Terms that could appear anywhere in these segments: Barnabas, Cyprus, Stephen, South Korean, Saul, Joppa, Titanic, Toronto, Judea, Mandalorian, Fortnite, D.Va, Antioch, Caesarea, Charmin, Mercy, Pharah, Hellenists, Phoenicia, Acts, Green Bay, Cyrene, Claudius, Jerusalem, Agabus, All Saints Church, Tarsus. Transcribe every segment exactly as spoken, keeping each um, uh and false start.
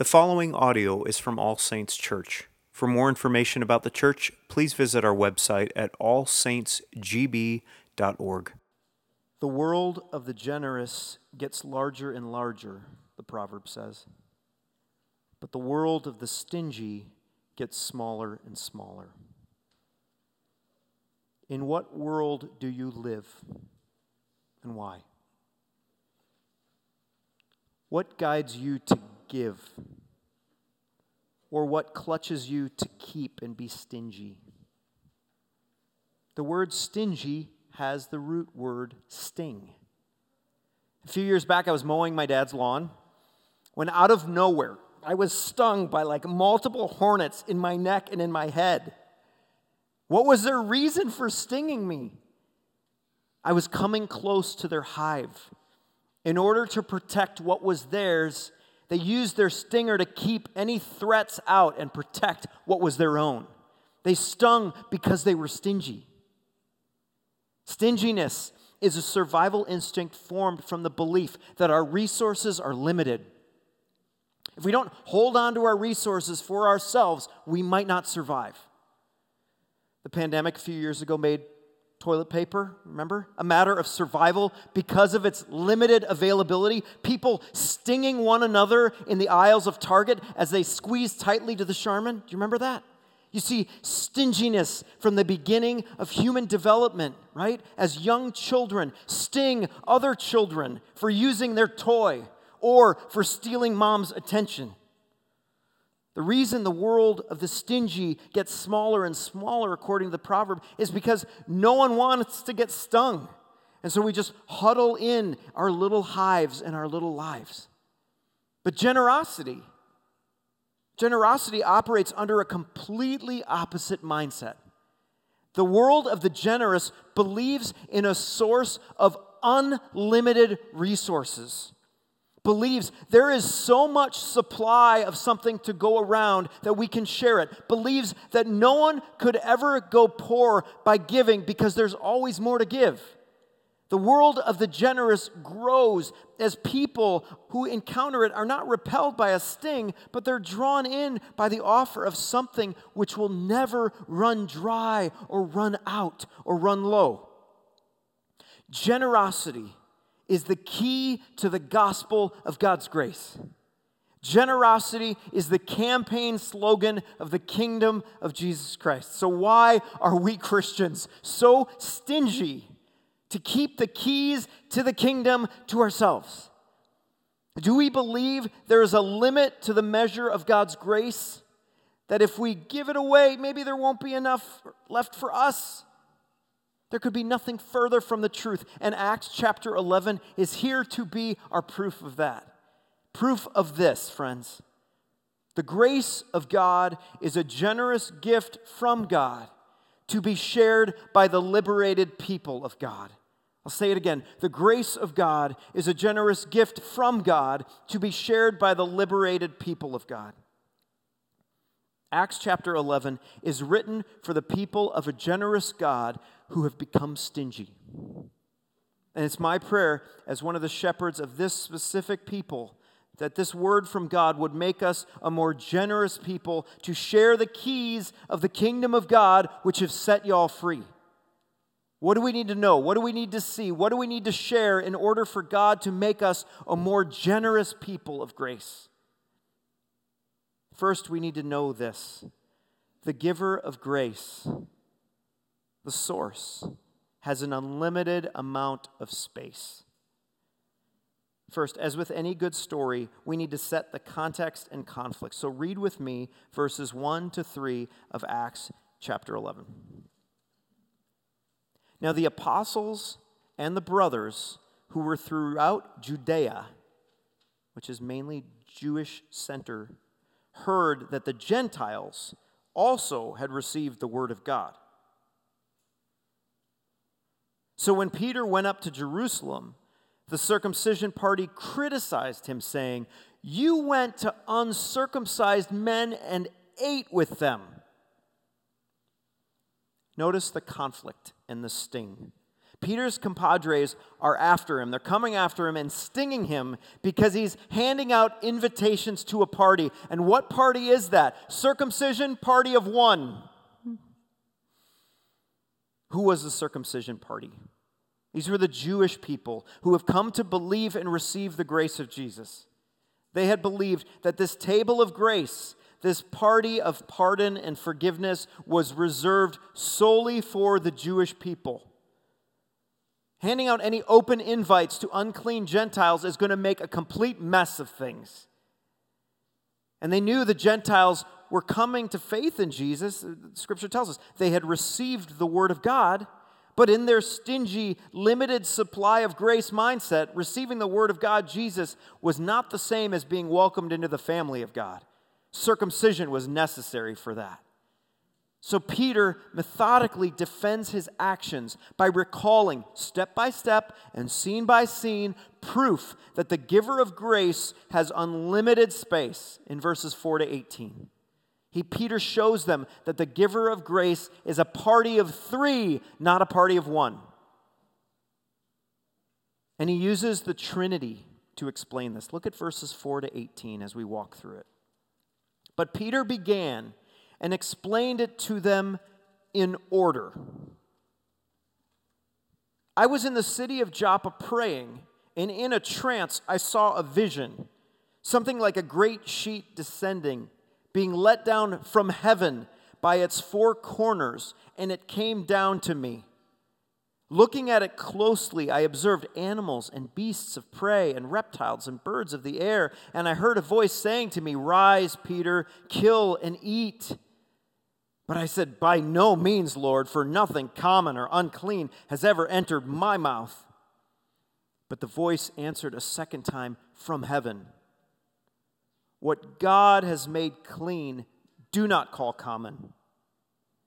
The following audio is from All Saints Church. For more information about the church, please visit our website at all saints g b dot org. The world of the generous gets larger and larger, the proverb says. But the world of the stingy gets smaller and smaller. In what world do you live, and why? What guides you to give? Or what clutches you to keep and be stingy? The word stingy has the root word sting. A few years back, I was mowing my dad's lawn when out of nowhere, I was stung by like multiple hornets in my neck and in my head. What was their reason for stinging me? I was coming close to their hive. In order to protect what was theirs, they used their stinger to keep any threats out and protect what was their own. They stung because they were stingy. Stinginess is a survival instinct formed from the belief that our resources are limited. If we don't hold on to our resources for ourselves, we might not survive. The pandemic a few years ago made toilet paper, remember? A matter of survival because of its limited availability. People stinging one another in the aisles of Target as they squeezed tightly to the Charmin. Do you remember that? You see stinginess from the beginning of human development, right? As young children sting other children for using their toy or for stealing mom's attention. The reason the world of the stingy gets smaller and smaller, according to the proverb, is because no one wants to get stung. And so we just huddle in our little hives and our little lives. But generosity, generosity operates under a completely opposite mindset. The world of the generous believes in a source of unlimited resources. Believes there is so much supply of something to go around that we can share it. Believes that no one could ever go poor by giving because there's always more to give. The world of the generous grows as people who encounter it are not repelled by a sting, but they're drawn in by the offer of something which will never run dry or run out or run low. Generosity is the key to the gospel of God's grace. Generosity is the campaign slogan of the kingdom of Jesus Christ. So why are we Christians so stingy to keep the keys to the kingdom to ourselves? Do we believe there is a limit to the measure of God's grace? That if we give it away, maybe there won't be enough left for us? There could be nothing further from the truth, and Acts chapter eleven is here to be our proof of that. Proof of this, friends. The grace of God is a generous gift from God to be shared by the liberated people of God. I'll say it again. The grace of God is a generous gift from God to be shared by the liberated people of God. Acts chapter eleven is written for the people of a generous God who have become stingy. And it's my prayer as one of the shepherds of this specific people that this word from God would make us a more generous people to share the keys of the kingdom of God which have set y'all free. What do we need to know? What do we need to see? What do we need to share in order for God to make us a more generous people of grace? First, we need to know this. The giver of grace, the source, has an unlimited amount of space. First, as with any good story, we need to set the context and conflict. So read with me verses one to three of Acts chapter eleven. Now the apostles and the brothers who were throughout Judea, which is mainly Jewish center, heard that the Gentiles also had received the word of God. So when Peter went up to Jerusalem, the circumcision party criticized him, saying, "You went to uncircumcised men and ate with them." Notice the conflict and the sting. Peter's compadres are after him. They're coming after him and stinging him because he's handing out invitations to a party. And what party is that? Circumcision party of one. Who was the circumcision party? These were the Jewish people who have come to believe and receive the grace of Jesus. They had believed that this table of grace, this party of pardon and forgiveness, was reserved solely for the Jewish people. Handing out any open invites to unclean Gentiles is going to make a complete mess of things. And they knew the Gentiles were coming to faith in Jesus. Scripture tells us they had received the word of God, but in their stingy, limited supply of grace mindset, receiving the word of God, Jesus, was not the same as being welcomed into the family of God. Circumcision was necessary for that. So Peter methodically defends his actions by recalling step by step and scene by scene proof that the giver of grace has unlimited space in verses four to eighteen. He, Peter, shows them that the giver of grace is a party of three, not a party of one. And he uses the Trinity to explain this. Look at verses four to eighteen as we walk through it. But Peter began and explained it to them in order. I was in the city of Joppa praying, and in a trance I saw a vision, something like a great sheet descending, being let down from heaven by its four corners, and it came down to me. Looking at it closely, I observed animals and beasts of prey and reptiles and birds of the air, and I heard a voice saying to me, "Rise, Peter, kill and eat." But I said, "By no means, Lord, for nothing common or unclean has ever entered my mouth." But the voice answered a second time from heaven, "What God has made clean, do not call common."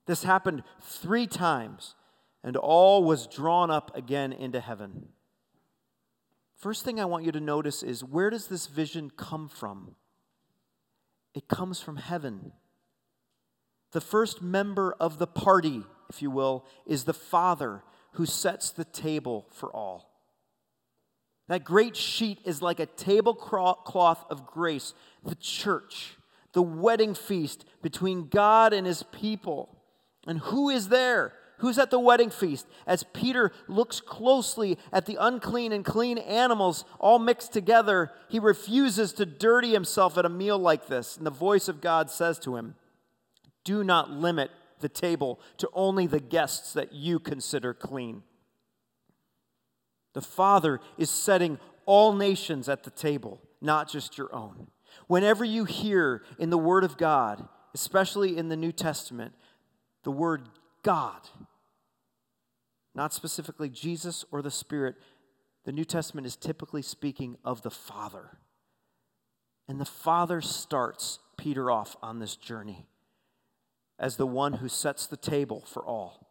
This happened three times, and all was drawn up again into heaven. First thing I want you to notice is, where does this vision come from? It comes from heaven. The first member of the party, if you will, is the Father who sets the table for all. That great sheet is like a tablecloth of grace, the church, the wedding feast between God and his people. And who is there? Who's at the wedding feast? As Peter looks closely at the unclean and clean animals all mixed together, he refuses to dirty himself at a meal like this. And the voice of God says to him, "Do not limit the table to only the guests that you consider clean." The Father is setting all nations at the table, not just your own. Whenever you hear in the Word of God, especially in the New Testament, the word God, not specifically Jesus or the Spirit, the New Testament is typically speaking of the Father. And the Father starts Peter off on this journey as the one who sets the table for all.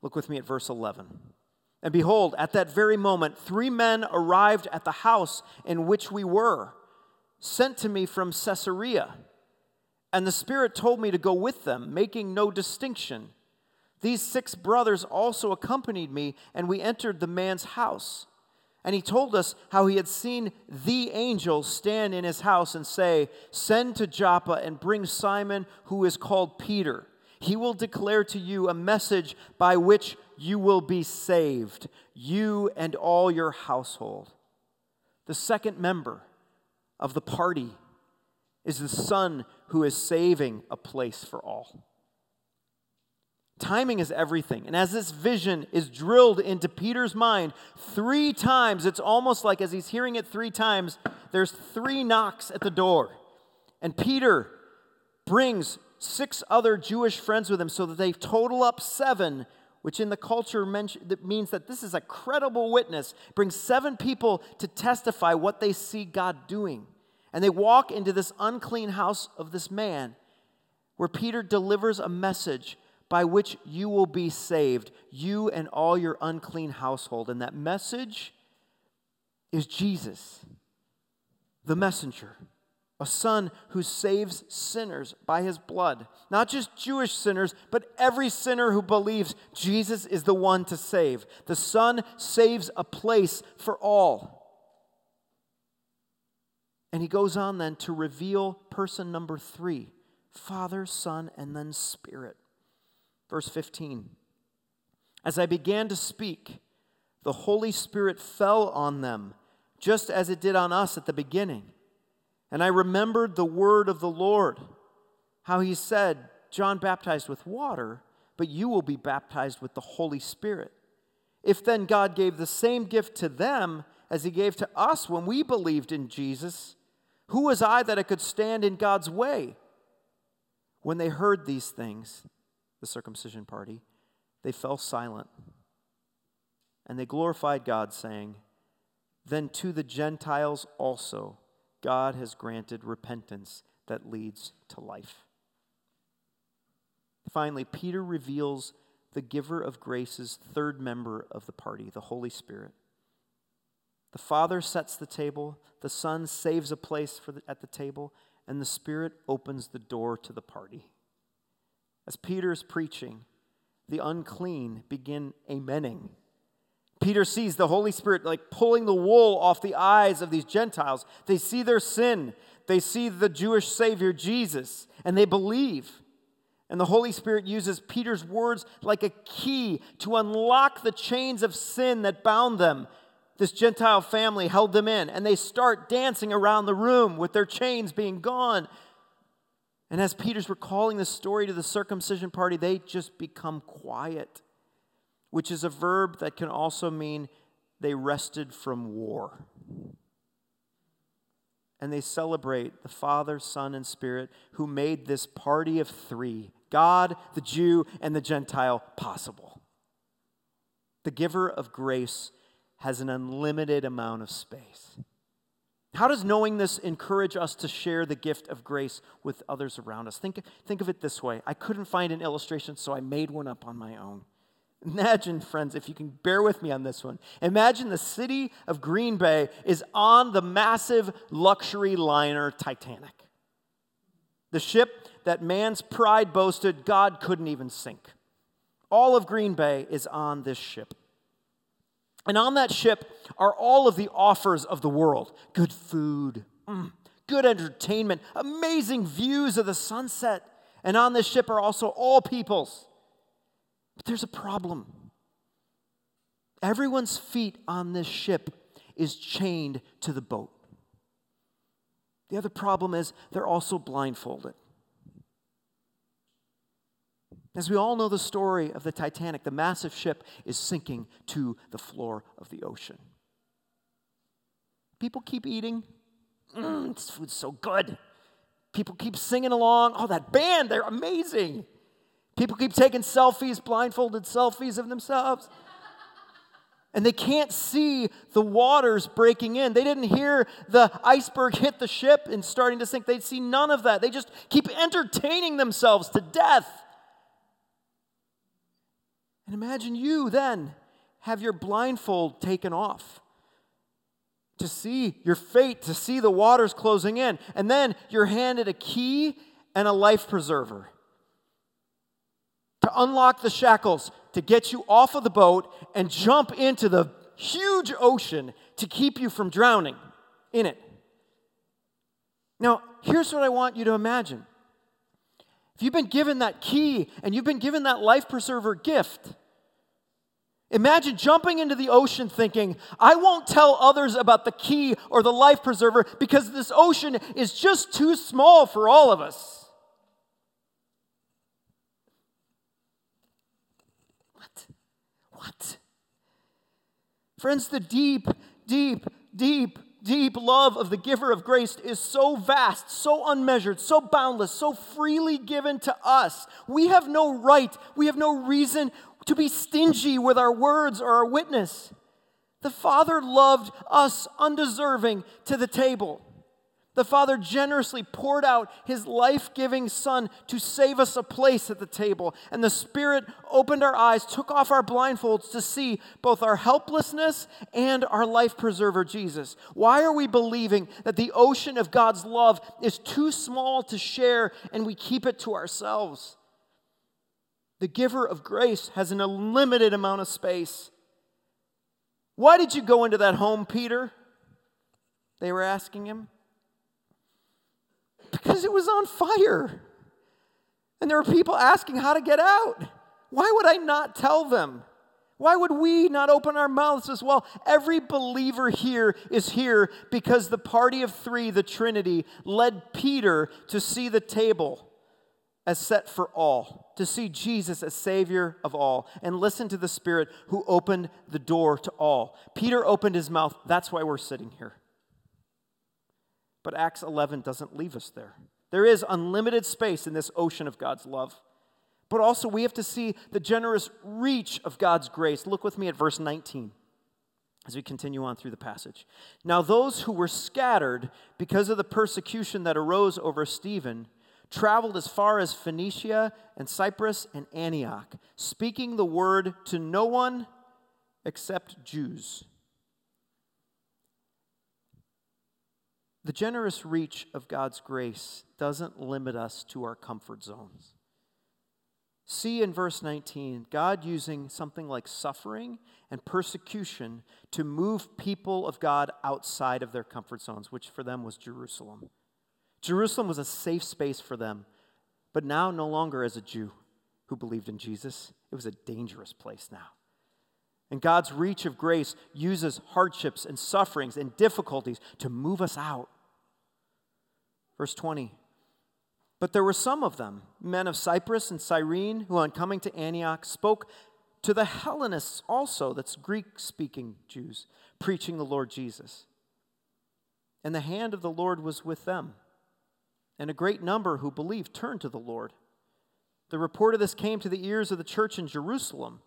Look with me at verse eleven. And behold, at that very moment, three men arrived at the house in which we were, sent to me from Caesarea. And the Spirit told me to go with them, making no distinction. These six brothers also accompanied me, and we entered the man's house. And he told us how he had seen the angel stand in his house and say, "Send to Joppa and bring Simon, who is called Peter. He will declare to you a message by which you will be saved, you and all your household." The second member of the party is the Son who is saving a place for all. Timing is everything. And as this vision is drilled into Peter's mind three times, it's almost like as he's hearing it three times, there's three knocks at the door. And Peter brings six other Jewish friends with him so that they total up seven, which in the culture means that this is a credible witness. Brings seven people to testify what they see God doing. And they walk into this unclean house of this man where Peter delivers a message by which you will be saved, you and all your unclean household. And that message is Jesus, the messenger, a a son who saves sinners by his blood. Not just Jewish sinners, but every sinner who believes Jesus is the one to save. The Son saves a place for all. And he goes on then to reveal person number three, Father, Son, and then Spirit. Verse fifteen, as I began to speak, the Holy Spirit fell on them, just as it did on us at the beginning. And I remembered the word of the Lord, how he said, John baptized with water, but you will be baptized with the Holy Spirit. If then God gave the same gift to them as he gave to us when we believed in Jesus, who was I that I could stand in God's way? When they heard these things, the circumcision party, they fell silent. And they glorified God, saying, then to the Gentiles also God has granted repentance that leads to life. Finally, Peter reveals the giver of grace's third member of the party, the Holy Spirit. The Father sets the table, the Son saves a place for the, at the table, and the Spirit opens the door to the party. As Peter is preaching, the unclean begin amening. Peter sees the Holy Spirit like pulling the wool off the eyes of these Gentiles. They see their sin. They see the Jewish Savior, Jesus, and they believe. And the Holy Spirit uses Peter's words like a key to unlock the chains of sin that bound them. This Gentile family held them in, and they start dancing around the room with their chains being gone. And as Peter's recalling the story to the circumcision party, they just become quiet, which is a verb that can also mean they rested from war. And they celebrate the Father, Son, and Spirit who made this party of three, God, the Jew, and the Gentile, possible. The giver of grace has an unlimited amount of space. How does knowing this encourage us to share the gift of grace with others around us? Think, think of it this way. I couldn't find an illustration, so I made one up on my own. Imagine, friends, if you can bear with me on this one. Imagine the city of Green Bay is on the massive luxury liner Titanic. The ship that man's pride boasted God couldn't even sink. All of Green Bay is on this ship. And on that ship are all of the offers of the world. Good food, mm, good entertainment, amazing views of the sunset. And on this ship are also all peoples. But there's a problem. Everyone's feet on this ship is chained to the boat. The other problem is they're also blindfolded. As we all know the story of the Titanic, the massive ship is sinking to the floor of the ocean. People keep eating. Mm, this food's so good. People keep singing along. Oh, that band, they're amazing. People keep taking selfies, blindfolded selfies of themselves. And they can't see the waters breaking in. They didn't hear the iceberg hit the ship and starting to sink. They see none of that. They just keep entertaining themselves to death. And imagine you then have your blindfold taken off to see your fate, to see the waters closing in. And then you're handed a key and a life preserver to unlock the shackles, to get you off of the boat and jump into the huge ocean to keep you from drowning in it. Now, here's what I want you to imagine. If you've been given that key and you've been given that life preserver gift, imagine jumping into the ocean thinking, I won't tell others about the key or the life preserver because this ocean is just too small for all of us. What? Friends, the deep, deep, deep, deep love of the giver of grace is so vast, so unmeasured, so boundless, so freely given to us. We have no right, we have no reason to be stingy with our words or our witness. The Father loved us undeserving to the table. The Father generously poured out his life-giving Son to save us a place at the table. And the Spirit opened our eyes, took off our blindfolds to see both our helplessness and our life preserver, Jesus. Why are we believing that the ocean of God's love is too small to share and we keep it to ourselves? The giver of grace has an unlimited amount of space. Why did you go into that home, Peter? They were asking him. Because it was on fire. And there were people asking how to get out. Why would I not tell them? Why would we not open our mouths as well? Every believer here is here because the party of three, the Trinity, led Peter to see the table as set for all, to see Jesus as Savior of all, and listen to the Spirit who opened the door to all. Peter opened his mouth. That's why we're sitting here. But Acts eleven doesn't leave us there. There is unlimited space in this ocean of God's love. But also we have to see the generous reach of God's grace. Look with me at verse nineteen as we continue on through the passage. Now those who were scattered because of the persecution that arose over Stephen traveled as far as Phoenicia and Cyprus and Antioch, speaking the word to no one except Jews. The generous reach of God's grace doesn't limit us to our comfort zones. See in verse nineteen, God using something like suffering and persecution to move people of God outside of their comfort zones, which for them was Jerusalem. Jerusalem was a safe space for them, but now no longer as a Jew who believed in Jesus. It was a dangerous place now. And God's reach of grace uses hardships and sufferings and difficulties to move us out. Verse twenty, but there were some of them, men of Cyprus and Cyrene, who on coming to Antioch spoke to the Hellenists also, that's Greek-speaking Jews, preaching the Lord Jesus. And the hand of the Lord was with them, and a great number who believed turned to the Lord. The report of this came to the ears of the church in Jerusalem,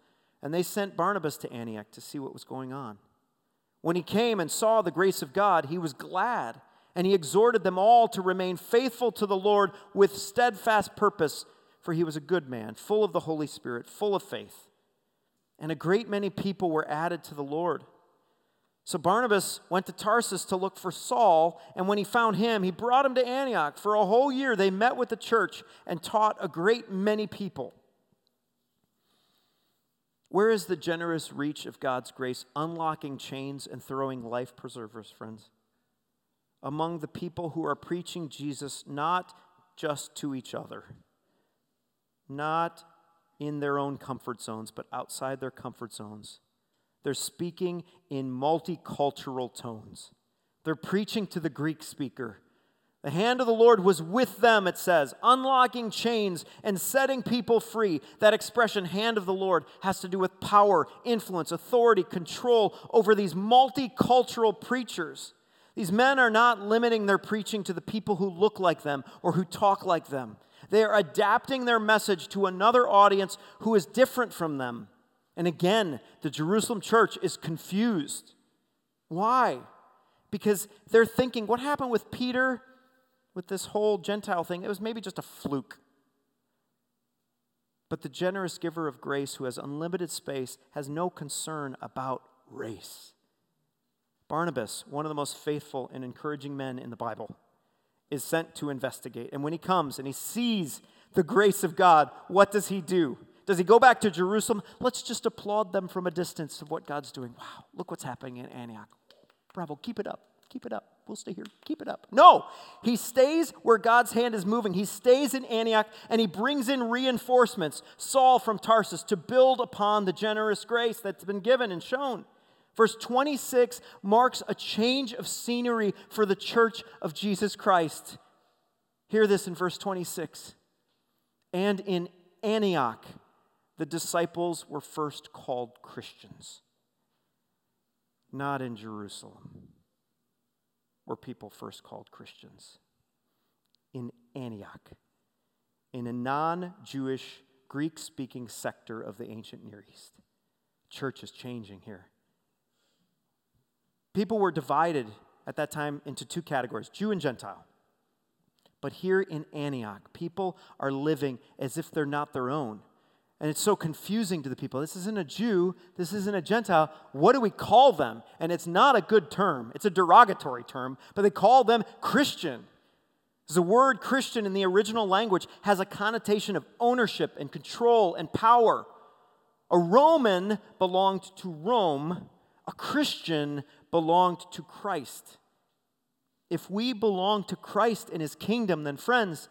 and they sent Barnabas to Antioch to see what was going on. When he came and saw the grace of God, he was glad, and he exhorted them all to remain faithful to the Lord with steadfast purpose, for he was a good man, full of the Holy Spirit, full of faith. And a great many people were added to the Lord. So Barnabas went to Tarsus to look for Saul, and when he found him, he brought him to Antioch. For a whole year they met with the church and taught a great many people. Where is the generous reach of God's grace unlocking chains and throwing life preservers, friends? Among the people who are preaching Jesus, not just to each other, not in their own comfort zones, but outside their comfort zones. They're speaking in multicultural tones. They're preaching to the Greek speaker. The hand of the Lord was with them, it says, unlocking chains and setting people free. That expression, hand of the Lord, has to do with power, influence, authority, control over these multicultural preachers. These men are not limiting their preaching to the people who look like them or who talk like them. They are adapting their message to another audience who is different from them. And again, the Jerusalem church is confused. Why? Because they're thinking, what happened with Peter? With this whole Gentile thing, it was maybe just a fluke. But the generous giver of grace who has unlimited space has no concern about race. Barnabas, one of the most faithful and encouraging men in the Bible, is sent to investigate. And when he comes and he sees the grace of God, what does he do? Does he go back to Jerusalem? Let's just applaud them from a distance of what God's doing. Wow, look what's happening in Antioch. Bravo, keep it up. Keep it up. We'll stay here. Keep it up. No, he stays where God's hand is moving. He stays in Antioch, and he brings in reinforcements, Saul from Tarsus, to build upon the generous grace that's been given and shown. Verse twenty-six marks a change of scenery for the church of Jesus Christ. Hear this in verse twenty-six. And in Antioch, the disciples were first called Christians, not in Jerusalem. Were people first called Christians. In Antioch, in a non-Jewish, Greek-speaking sector of the ancient Near East. Church is changing here. People were divided at that time into two categories, Jew and Gentile. But here in Antioch, people are living as if they're not their own. And it's so confusing to the people. This isn't a Jew. This isn't a Gentile. What do we call them? And it's not a good term. It's a derogatory term, but they call them Christian. The word Christian in the original language has a connotation of ownership and control and power. A Roman belonged to Rome. A Christian belonged to Christ. If we belong to Christ and his kingdom, then friends,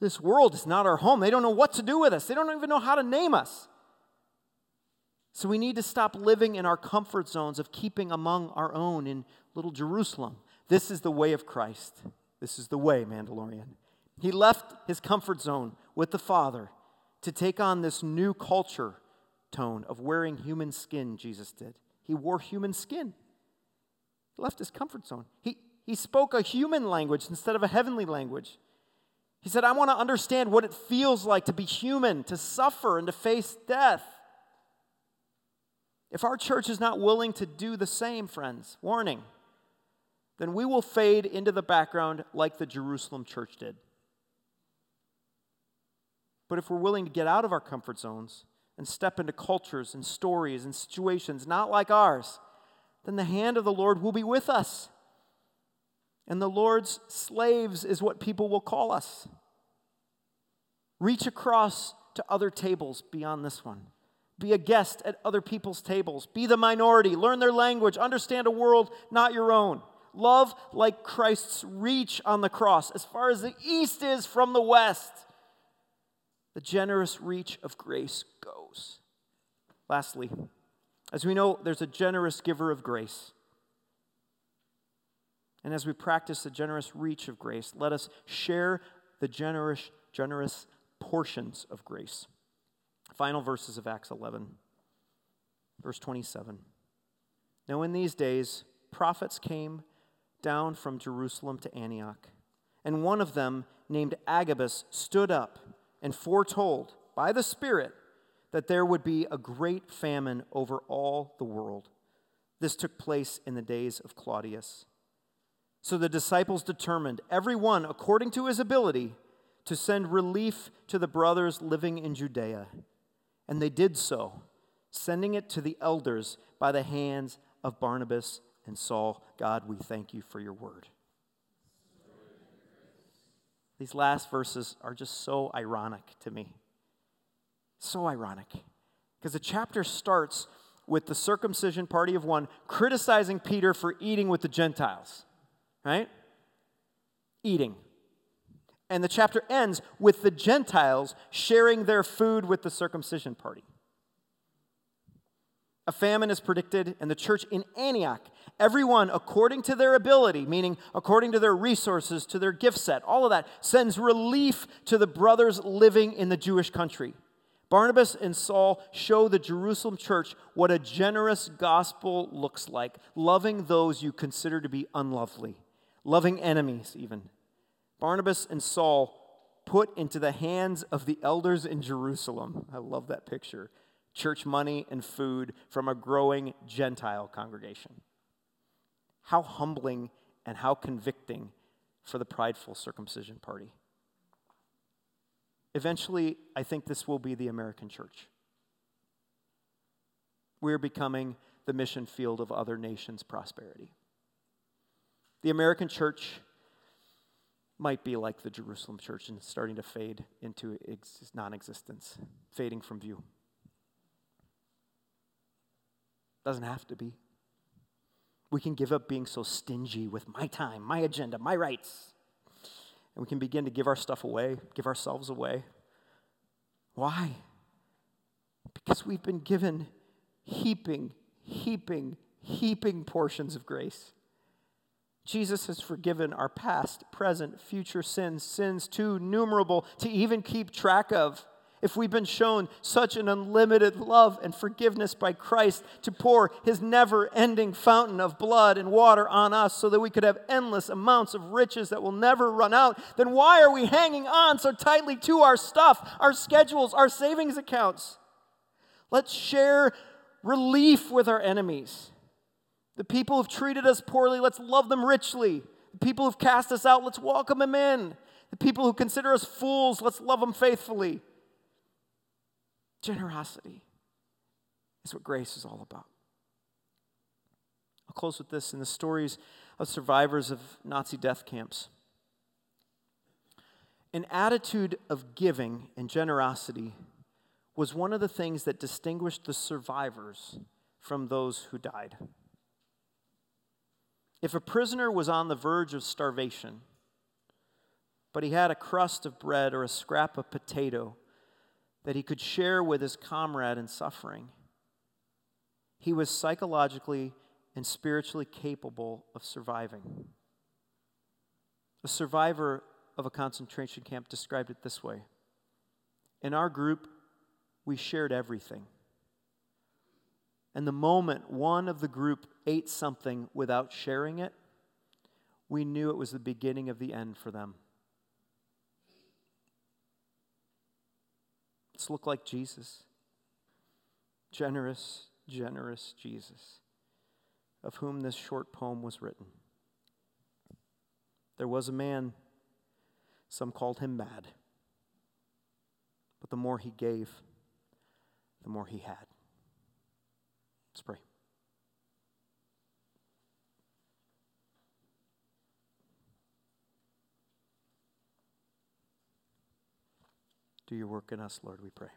this world is not our home. They don't know what to do with us. They don't even know how to name us. So we need to stop living in our comfort zones of keeping among our own in little Jerusalem. This is the way of Christ. This is the way, Mandalorian. He left his comfort zone with the Father to take on this new culture tone of wearing human skin, Jesus did. He wore human skin. He left his comfort zone. He, he spoke a human language instead of a heavenly language. He said, I want to understand what it feels like to be human, to suffer, and to face death. If our church is not willing to do the same, friends, warning, then we will fade into the background like the Jerusalem church did. But if we're willing to get out of our comfort zones and step into cultures and stories and situations not like ours, then the hand of the Lord will be with us. And the Lord's slaves is what people will call us. Reach across to other tables beyond this one. Be a guest at other people's tables. Be the minority. Learn their language. Understand a world not your own. Love like Christ's reach on the cross, as far as the east is from the west. The generous reach of grace goes. Lastly, as we know, there's a generous giver of grace. And as we practice the generous reach of grace, let us share the generous, generous portions of grace. Final verses of Acts eleven, verse twenty-seven. Now in these days, prophets came down from Jerusalem to Antioch, and one of them, named Agabus, stood up and foretold by the Spirit that there would be a great famine over all the world. This took place in the days of Claudius. So the disciples determined, every one according to his ability, to send relief to the brothers living in Judea. And they did so, sending it to the elders by the hands of Barnabas and Saul. God, we thank you for your word. These last verses are just so ironic to me. So ironic. Because the chapter starts with the circumcision party of one criticizing Peter for eating with the Gentiles. Right? Eating. And the chapter ends with the Gentiles sharing their food with the circumcision party. A famine is predicted, and the church in Antioch, everyone according to their ability, meaning according to their resources, to their gift set, all of that, sends relief to the brothers living in the Jewish country. Barnabas and Saul show the Jerusalem church what a generous gospel looks like, loving those you consider to be unlovely. Loving enemies, even. Barnabas and Saul put into the hands of the elders in Jerusalem. I love that picture. Church money and food from a growing Gentile congregation. How humbling and how convicting for the prideful circumcision party. Eventually, I think this will be the American church. We're becoming the mission field of other nations' prosperity. The American church might be like the Jerusalem church and starting to fade into ex- non-existence, fading from view. Doesn't have to be. We can give up being so stingy with my time, my agenda, my rights. And we can begin to give our stuff away, give ourselves away. Why? Because we've been given heaping, heaping, heaping portions of grace. Jesus has forgiven our past, present, future sins, sins too numerable to even keep track of. If we've been shown such an unlimited love and forgiveness by Christ to pour his never-ending fountain of blood and water on us so that we could have endless amounts of riches that will never run out, then why are we hanging on so tightly to our stuff, our schedules, our savings accounts? Let's share relief with our enemies. The people who've treated us poorly, let's love them richly. The people who've cast us out, let's welcome them in. The people who consider us fools, let's love them faithfully. Generosity is what grace is all about. I'll close with this in the stories of survivors of Nazi death camps. An attitude of giving and generosity was one of the things that distinguished the survivors from those who died. If a prisoner was on the verge of starvation, but he had a crust of bread or a scrap of potato that he could share with his comrade in suffering, he was psychologically and spiritually capable of surviving. A survivor of a concentration camp described it this way. In our group, we shared everything. And the moment one of the group ate something without sharing it, we knew it was the beginning of the end for them. Let's look like Jesus. Generous, generous Jesus, of whom this short poem was written. There was a man, some called him mad, but the more he gave, the more he had. Let's pray. Do your work in us, Lord, we pray.